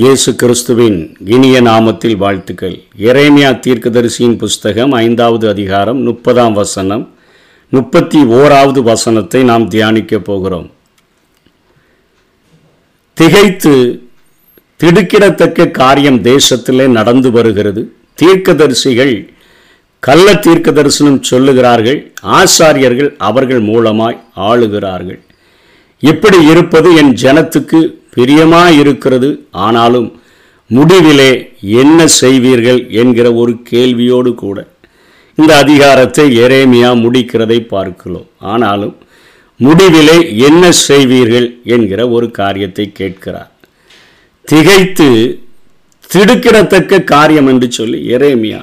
இயேசு கிறிஸ்துவின் இனிய நாமத்தில் வாழ்த்துக்கள். எரேமியா தீர்க்கதரிசியின் புஸ்தகம் 5ஆவது அதிகாரம் 30ஆம் வசனம் 31ஆவது வசனத்தை நாம் தியானிக்கப் போகிறோம். திகைத்து திடுக்கிடத்தக்க காரியம் தேசத்திலே நடந்து வருகிறது. தீர்க்கதரிசிகள் கள்ள தீர்க்க தரிசனம் சொல்லுகிறார்கள், ஆசாரியர்கள் அவர்கள் மூலமாய் ஆளுகிறார்கள். இப்படி இருப்பது என் ஜனத்துக்கு பிரியமாயிருக்கிறது, ஆனாலும் முடிவிலே என்ன செய்வீர்கள் என்கிற ஒரு கேள்வியோடு கூட இந்த அதிகாரத்தை எரேமியா முடிக்கிறதை பார்க்கிறோம். ஆனாலும் முடிவிலே என்ன செய்வீர்கள் என்கிற ஒரு காரியத்தை கேட்கிறார். திகைத்து திடுக்கிடத்தக்க காரியம் என்று சொல்லி எரேமியா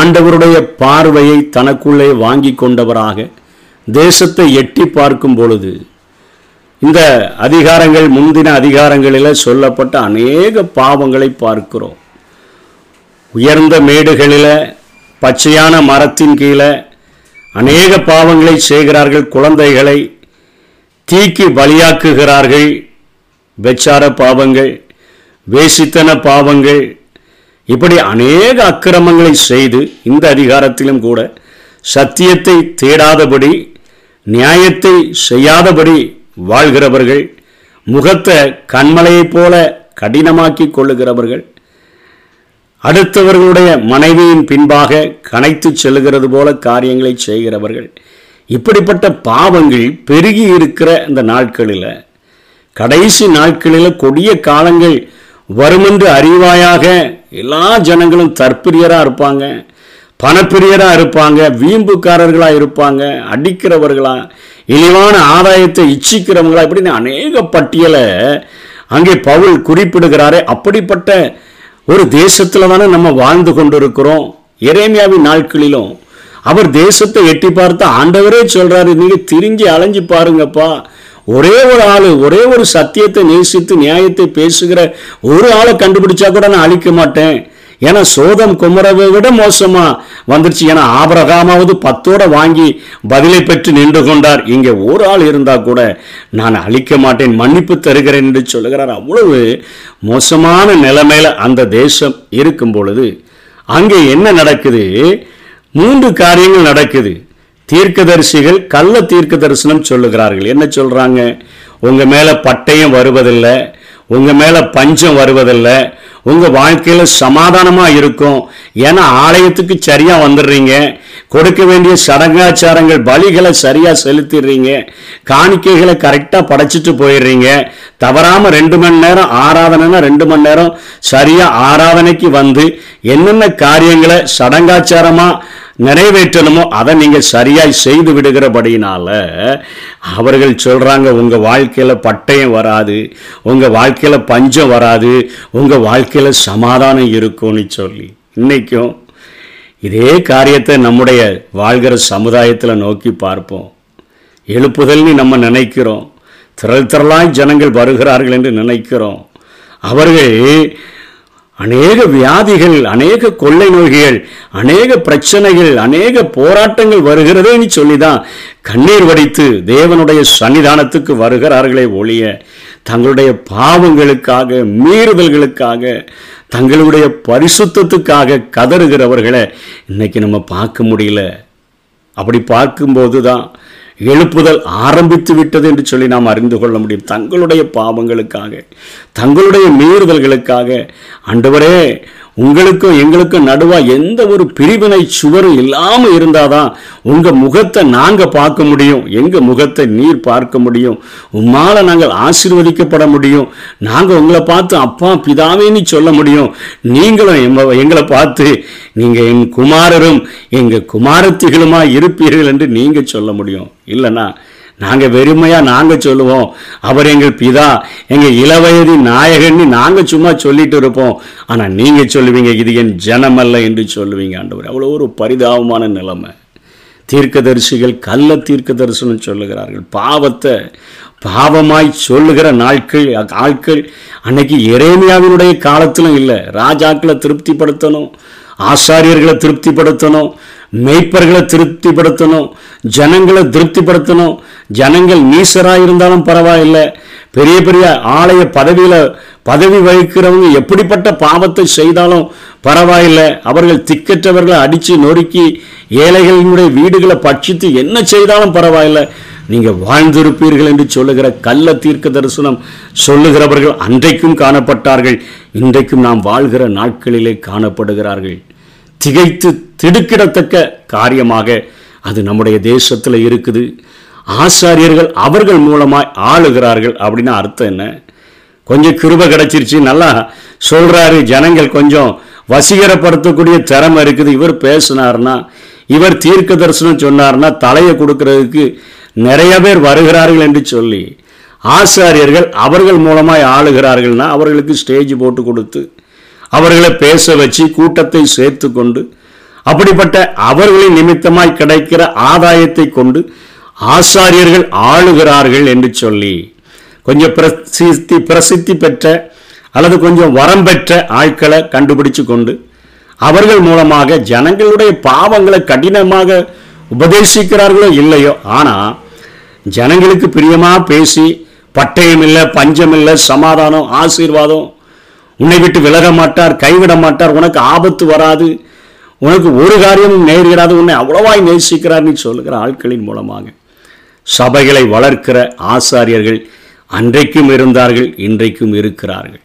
ஆண்டவருடைய பார்வையை தனக்குள்ளே வாங்கி கொண்டவராக தேசத்தை எட்டி பார்க்கும் பொழுது, இந்த அதிகாரங்கள் முந்தின அதிகாரங்களில் சொல்லப்பட்ட அநேக பாவங்களை பார்க்கிறோம். உயர்ந்த மேடுகளில் பச்சையான மரத்தின் கீழே அநேக பாவங்களை செய்கிறார்கள். குழந்தைகளை தீக்கி பலியாக்குகிறார்கள். வெச்சார பாவங்கள், வேசித்தன பாவங்கள், இப்படி அநேக அக்கிரமங்களை செய்து இந்த அதிகாரத்திலும் கூட சத்தியத்தை தேடாதபடி நியாயத்தை செய்யாதபடி வாழ்கிறவர்கள், முகத்தை கண்மலையைப் போல கடினமாக்கி கொள்ளுகிறவர்கள், அடுத்தவர்களுடைய மனைவியின் பின்பாக கனைத்து செல்கிறது போல காரியங்களை செய்கிறவர்கள், இப்படிப்பட்ட பாவங்கள் பெருகி இருக்கிற இந்த நாட்களில், கடைசி நாட்களில் கொடிய காலங்கள் வருமென்று அறிவாயாக எல்லா ஜனங்களும் தற்பிரியராக இருப்பாங்க, பணப்பிரியராக இருப்பாங்க, வீம்புக்காரர்களாக இருப்பாங்க, அடிக்கிறவர்களா, இழிவான ஆதாயத்தை இச்சிக்கிறவங்களா, இப்படின்னு அநேக பட்டியலை அங்கே பவுல் குறிப்பிடுகிறாரே. அப்படிப்பட்ட ஒரு தேசத்தில் தானே நம்ம வாழ்ந்து கொண்டிருக்கிறோம். எரேமியாவின் நாட்களிலும் அவர் தேசத்தை எட்டி பார்த்து ஆண்டவரே சொல்கிறாரு, நீங்கள் திரிஞ்சு அலைஞ்சு பாருங்கப்பா, ஒரே ஒரு ஆள், ஒரே ஒரு சத்தியத்தை நேசித்து நியாயத்தை பேசுகிற ஒரு ஆளை கண்டுபிடிச்சா கூட நான் அழிக்க மாட்டேன். ஏன்னா சோதம் குமரவை விட மோசமாக வந்துருச்சு. ஏன்னா ஆபிரகாமாவது 10ஓட வாங்கி பதிலை பெற்று நின்று கொண்டார். இங்கே ஒரு ஆள் இருந்தால் கூட நான் அழிக்க மாட்டேன், மன்னிப்பு தருகிறேன் என்று சொல்லுகிறார். அவ்வளவு மோசமான நிலைமையில் அந்த தேசம் இருக்கும் பொழுது அங்கே என்ன நடக்குது? 3 காரியங்கள் நடக்குது. தீர்க்கதரிசிகள் கள்ள தீர்க்க தரிசனம் சொல்லுகிறார்கள். என்ன சொல்கிறாங்க? உங்கள் மேலே பட்டயம் வருவதில்லை, உங்கள் மேலே பஞ்சம் வருவதில்லை, உங்கள் வாழ்க்கையில் சமாதானமாக இருக்கும். ஏன்னா ஆலயத்துக்கு சரியாக வந்துடுறீங்க, கொடுக்க வேண்டிய சடங்காச்சாரங்கள் பலிகளை சரியாக செலுத்திடுறீங்க, காணிக்கைகளை கரெக்டாக படைச்சிட்டு போயிடுறீங்க, தவறாமல் 2 மணி நேரம் ஆராதனைனா 2 மணி நேரம் சரியாக ஆராதனைக்கு வந்து என்னென்ன காரியங்களை சடங்காச்சாரமாக நிறைவேற்றணுமோ அதை நீங்கள் சரியாய் செய்து விடுகிறபடியினால் அவர்கள் சொல்கிறாங்க, உங்கள் வாழ்க்கையில் பட்டயம் வராது, உங்கள் வாழ்க்கையில் பஞ்சம் வராது, உங்கள் வாழ்க்கையில் சமாதானம் இருக்கும்னு சொல்லி இன்றைக்கும் இதே காரியத்தை நம்முடைய வாழ்கிற சமுதாயத்தில் நோக்கி பார்ப்போம். எழுப்புதல்னு நம்ம நினைக்கிறோம், திரள் திரளாய் ஜனங்கள் வருகிறார்கள் என்று நினைக்கிறோம். அவர்கள் அநேக வியாதிகள், அநேக கொள்ளை நோய்கள், அநேக பிரச்சனைகள், அநேக போராட்டங்கள் வருகிறதேன்னு சொல்லிதான் கண்ணீர் வடித்து தேவனுடைய சன்னிதானத்துக்கு வருகிறார்களே ஒழிய, தங்களுடைய பாவங்களுக்காக, மீறுதல்களுக்காக, தங்களுடைய பரிசுத்தத்துக்காக கதறுகிறவர்களை இன்னைக்கு நம்ம பார்க்க முடியல. அப்படி பார்க்கும்போது தான் எழுப்புதல் ஆரம்பித்து விட்டது என்று சொல்லி நாம் அறிந்து கொள்ள முடியும். தங்களுடைய பாவங்களுக்காக, தங்களுடைய மீறுதல்களுக்காக, ஆண்டவரே உங்களுக்கும் எங்களுக்கும் நடுவாக எந்த ஒரு பிரிவினை சுவரும் இல்லாமல் இருந்தால் தான் உங்கள் முகத்தை நாங்கள் பார்க்க முடியும், எங்கள் முகத்தை நீர் பார்க்க முடியும், உம்மால் நாங்கள் ஆசீர்வதிக்கப்பட முடியும், நாங்கள் உங்களை பார்த்து அப்பா பிதாவேன்னு சொல்ல முடியும், நீங்களும் எங்களை பார்த்து நீங்கள் என் குமாரரும் எங்கள் குமாரத்திகளுமாக இருப்பீர்கள் என்று நீங்கள் சொல்ல முடியும். இல்லைன்னா நாங்கள் வெறுமையாக நாங்கள் சொல்லுவோம், அவர் எங்கள் பிதா, எங்கள் இளவயது நாயகன்னு நாங்கள் சும்மா சொல்லிட்டு இருப்போம். ஆனால் நீங்கள் சொல்லுவீங்க, இது என் ஜனமல்ல என்று சொல்லுவீங்க. ஆண்டவர், அவ்வளோ ஒரு பரிதாபமான நிலைமை. தீர்க்கதரிசிகள் கள்ள தீர்க்க தரிசனம் சொல்லுகிறார்கள். பாவத்தை பாவமாய் சொல்லுகிற ஆட்கள் அன்னைக்கு எரேமியாவினுடைய காலத்திலும் இல்லை. ராஜாக்களை திருப்திப்படுத்தணும், ஆசாரியர்களை திருப்திப்படுத்தணும், மேய்ப்பர்களை திருப்திப்படுத்தணும், ஜனங்களை திருப்திப்படுத்தணும். ஜனங்கள் நீசராக இருந்தாலும் பரவாயில்லை, பெரிய பெரிய ஆலய பதவி வகிக்கிறவங்க எப்படிப்பட்ட பாவத்தை செய்தாலும் பரவாயில்லை, அவர்கள் திக்கற்றவர்களை அடித்து நொறுக்கி ஏழைகளினுடைய வீடுகளை பட்சித்து என்ன செய்தாலும் பரவாயில்லை, நீங்கள் வாழ்ந்திருப்பீர்கள் என்று சொல்லுகிற கள்ள தீர்க்க தரிசனம் சொல்லுகிறவர்கள் அன்றைக்கும் காணப்பட்டார்கள், இன்றைக்கும் நாம் வாழ்கிற நாட்களிலே காணப்படுகிறார்கள். திகைத்து திடுக்கிடத்தக்க காரியமாக அது நம்முடைய தேசத்தில் இருக்குது. ஆசாரியர்கள் அவர்கள் மூலமாய் ஆளுகிறார்கள். அப்படின்னா அர்த்தம் என்ன? கொஞ்சம் கிருபை கிடைச்சிருச்சு, நல்லா சொல்கிறாரு, ஜனங்கள் கொஞ்சம் வசீகரப்படுத்தக்கூடிய திறமை இருக்குது, இவர் பேசினார்னா, இவர் தீர்க்க தரிசனம் சொன்னார்னா தலையை கொடுக்கறதுக்கு நிறைய பேர் வருகிறார்கள் என்று சொல்லி ஆசாரியர்கள் அவர்கள் மூலமாய் ஆளுகிறார்கள்னா அவர்களுக்கு ஸ்டேஜ் போட்டு கொடுத்து அவர்களை பேச வச்சு கூட்டத்தை சேர்த்து கொண்டு அப்படிப்பட்ட அவர்களின் நிமித்தமாய் கிடைக்கிற ஆதாயத்தை கொண்டு ஆசாரியர்கள் ஆளுகிறார்கள் என்று சொல்லி கொஞ்சம் பிரசித்தி பெற்ற அல்லது கொஞ்சம் வரம் பெற்ற ஆட்களை கண்டுபிடிச்சு கொண்டு அவர்கள் மூலமாக ஜனங்களுடைய பாவங்களை கடினமாக உபதேசிக்கிறார்களோ இல்லையோ, ஆனால் ஜனங்களுக்கு பிரியமாக பேசி பட்டயம் இல்லை, பஞ்சம் இல்லை, சமாதானம், ஆசீர்வாதம், உன்னை விட்டு விலக மாட்டார், கைவிட மாட்டார், உனக்கு ஆபத்து வராது, உனக்கு ஒரு காரியமும் நேரிடாது, உன்னை அவ்வளவாய் நேசிக்கிறார்னு சொல்லுகிற ஆட்களின் மூலமாக சபைகளை வளர்க்கிற ஆசாரியர்கள் அன்றைக்கும் இருந்தார்கள், இன்றைக்கும் இருக்கிறார்கள்.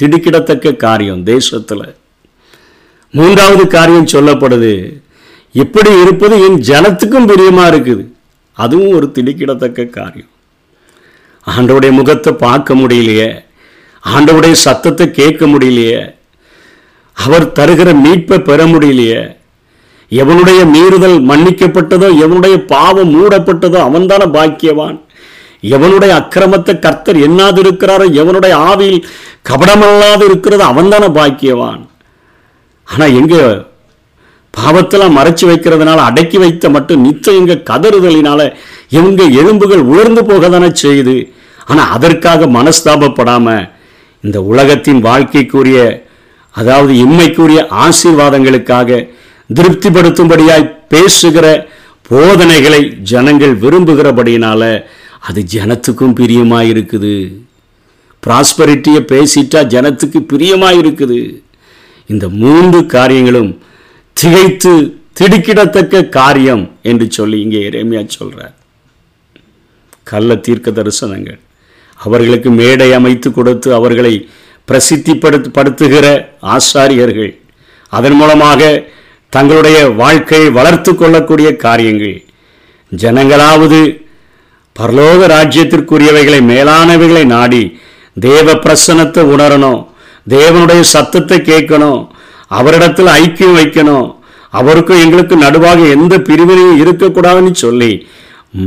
திடுக்கிடத்தக்க காரியம் தேசத்தில். மூன்றாவது காரியம் சொல்லப்படுது, இப்படி இருப்பது என் ஜனத்துக்கும் பிரியமாக இருக்குது. அதுவும் ஒரு திடுக்கிடத்தக்க காரியம். ஆண்டவுடைய முகத்தை பார்க்க முடியலையே, ஆண்டவுடைய சத்தத்தை கேட்க முடியலையே, அவர் தருகிற மீட்பை பெற முடியலையே, எவனுடைய மீறுதல் மன்னிக்கப்பட்டதோ எவனுடைய பாவம் மூடப்பட்டதோ அவன்தான பாக்கியவான், எவனுடைய அக்கிரமத்தை கர்த்தர் எண்ணாது இருக்கிறாரோ எவனுடைய ஆவியில் கபடமல்லாது இருக்கிறதோ அவன்தான பாக்கியவான். ஆனால் எங்கே பாவத்தெல்லாம் மறைச்சி வைக்கிறதுனால அடக்கி வைத்த மட்டும் நித்தம் எங்கள் கதறுதலினால எங்கள் எலும்புகள் உயர்ந்து போக தானே செய்யுது. ஆனால் அதற்காக மனஸ்தாபப்படாமல் இந்த உலகத்தின் வாழ்க்கைக்குரிய, அதாவது இம்மைக்குரிய ஆசீர்வாதங்களுக்காக திருப்திப்படுத்தும்படியாய் பேசுகிற போதனைகளை ஜனங்கள் விரும்புகிறபடியினால அது ஜனத்துக்கும் பிரியமாக இருக்குது. ப்ராஸ்பரிட்டியை பேசிட்டா ஜனத்துக்கு பிரியமாக இருக்குது. இந்த மூன்று காரியங்களும் திகைத்து திடுக்கிடத்தக்க காரியம் என்று சொல்லி இங்கே எரேமியா சொல்கிறார். கள்ள தீர்க்க தரிசனங்கள், அவர்களுக்கு மேடை அமைத்து கொடுத்து அவர்களை பிரசித்திப்படுத்துகிற ஆசாரியர்கள், அதன் மூலமாக தங்களுடைய வாழ்க்கையை வளர்த்து கொள்ளக்கூடிய காரியங்கள். ஜனங்களாவது பரலோக ராஜ்யத்திற்குரியவைகளை, மேலானவைகளை நாடி தேவ பிரசன்னத்தை உணரணும், தேவனுடைய சத்தத்தை கேட்கணும், அவரிடத்தில் ஐக்கியம் வைக்கணும், அவருக்கும் எங்களுக்கும் நடுவாக எந்த பிரிவினையும் இருக்கக்கூடாதுன்னு சொல்லி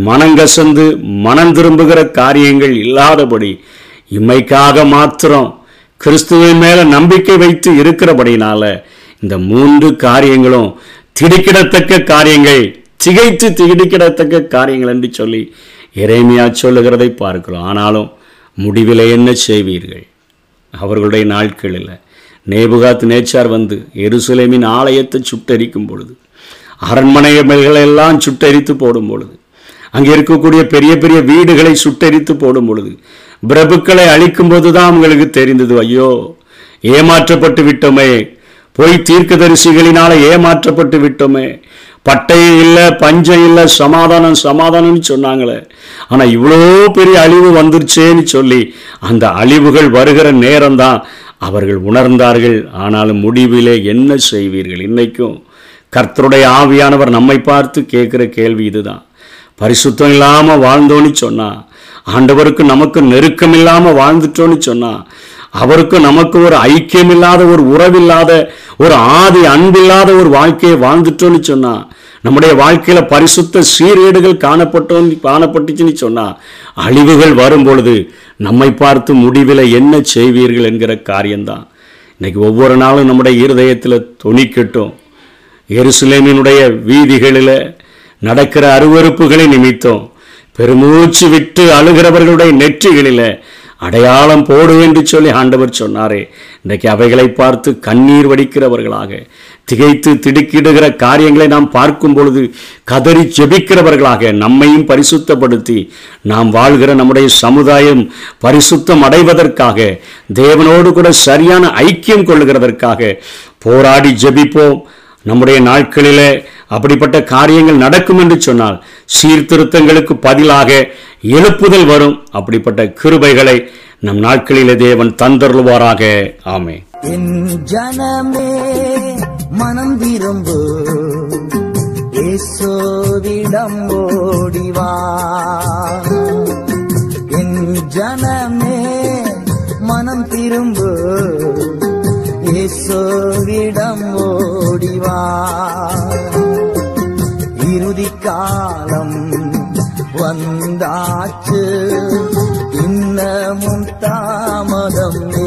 மனங்கசந்து மனம் திரும்புகிற காரியங்கள் இல்லாதபடி இம்மைக்காக மாத்திரம் கிறிஸ்துவின் மேல நம்பிக்கை வைத்து இருக்கிறபடினால இந்த மூன்று காரியங்களும் திடுக்கிடத்தக்க காரியங்கள், திகைத்து திடுக்கிடத்தக்க காரியங்கள் என்று சொல்லி எரேமியா சொல்லுகிறதை பார்க்கிறோம். ஆனாலும் முடிவில் என்ன செய்வீர்கள்? அவர்களுடைய நாட்களில் நேபுகாத் நேச்சார் வந்து எருசலேமின் ஆலயத்தை சுட்டரிக்கும் பொழுது, அரண்மனைகளெல்லாம் சுட்டரித்து போடும் பொழுது, அங்கே இருக்கக்கூடிய பெரிய பெரிய வீடுகளை சுட்டரித்து போடும் பொழுது, பிரபுக்களை அழிக்கும் போது தான் அவங்களுக்கு தெரிந்தது, ஐயோ ஏமாற்றப்பட்டு விட்டோமே, போய் தீர்க்கதரிசிகளினால் ஏமாற்றப்பட்டு விட்டோமே, பட்டையும் இல்லை, பஞ்சம் இல்லை, சமாதானம்னு சொன்னாங்களே, ஆனால் இவ்வளோ பெரிய அழிவு வந்துருச்சேன்னு சொல்லி அந்த அழிவுகள் வருகிற நேரம்தான் அவர்கள் உணர்ந்தார்கள். ஆனாலும் முடிவிலே என்ன செய்வீர்கள்? இன்றைக்கும் கர்த்தருடைய ஆவியானவர் நம்மை பார்த்து கேட்குற கேள்வி இதுதான். பரிசுத்தம் இல்லாமல் வாழ்ந்தோன்னு சொன்னால், ஆண்டவருக்கு நமக்கு நெருக்கம் இல்லாமல் வாழ்ந்துட்டோன்னு சொன்னால், அவருக்கு நமக்கு ஒரு ஐக்கியம் இல்லாத, ஒரு உறவில்லாத, ஒரு ஆதி அன்பில்லாத ஒரு வாழ்க்கையை வாழ்ந்துட்டோன்னு சொன்னால், நம்முடைய வாழ்க்கையில் பரிசுத்த சீர்கேடுகள் காணப்பட்டுச்சுன்னு சொன்னால், அழிவுகள் வரும்பொழுது நம்மை பார்த்து முடிவில் என்ன செய்வீர்கள் என்கிற காரியம்தான் இன்றைக்கி ஒவ்வொரு நாளும் நம்முடைய இருதயத்தில் தொனிக்கட்டும். எருசலேமினுடைய வீதிகளில் நடக்கிற அருவருப்புகளை நிமித்தம் பெருமூச்சு விட்டு அழுகிறவர்களுடைய நெற்றிகளில் அடையாளம் போடு என்று சொல்லி ஆண்டவர் சொன்னாரே, இன்றைக்கு அவைகளை பார்த்து கண்ணீர் வடிக்கிறவர்களாக, திகைத்து திடுக்கிடுகிற காரியங்களை நாம் பார்க்கும் பொழுது கதறி ஜெபிக்கிறவர்களாக நம்மையும் பரிசுத்தப்படுத்தி நாம் வாழ்கிற நம்முடைய சமுதாயம் பரிசுத்தம் அடைவதற்காக தேவனோடு கூட சரியான ஐக்கியம் கொள்ளுகிறதற்காக போராடி ஜெபிப்போம். நம்முடைய நாட்களிலே அப்படிப்பட்ட காரியங்கள் நடக்கும் என்று சொன்னால் சீர்திருத்தங்களுக்கு பதிலாக எழுப்புதல் வரும். அப்படிப்பட்ட கிருபைகளை நம் நாட்களிலே தேவன் தந்தருள்வாராக. ஆமே. என் ஜனமே மனம் திரும்பு, இயேசுவிடம் ஓடி வா. என் ஜனமே மனம் திரும்பு, இயேசுவிடம் ஓடி வா. இறுதி காலம் வந்தாச்சு, இன்னமும் தாமதம்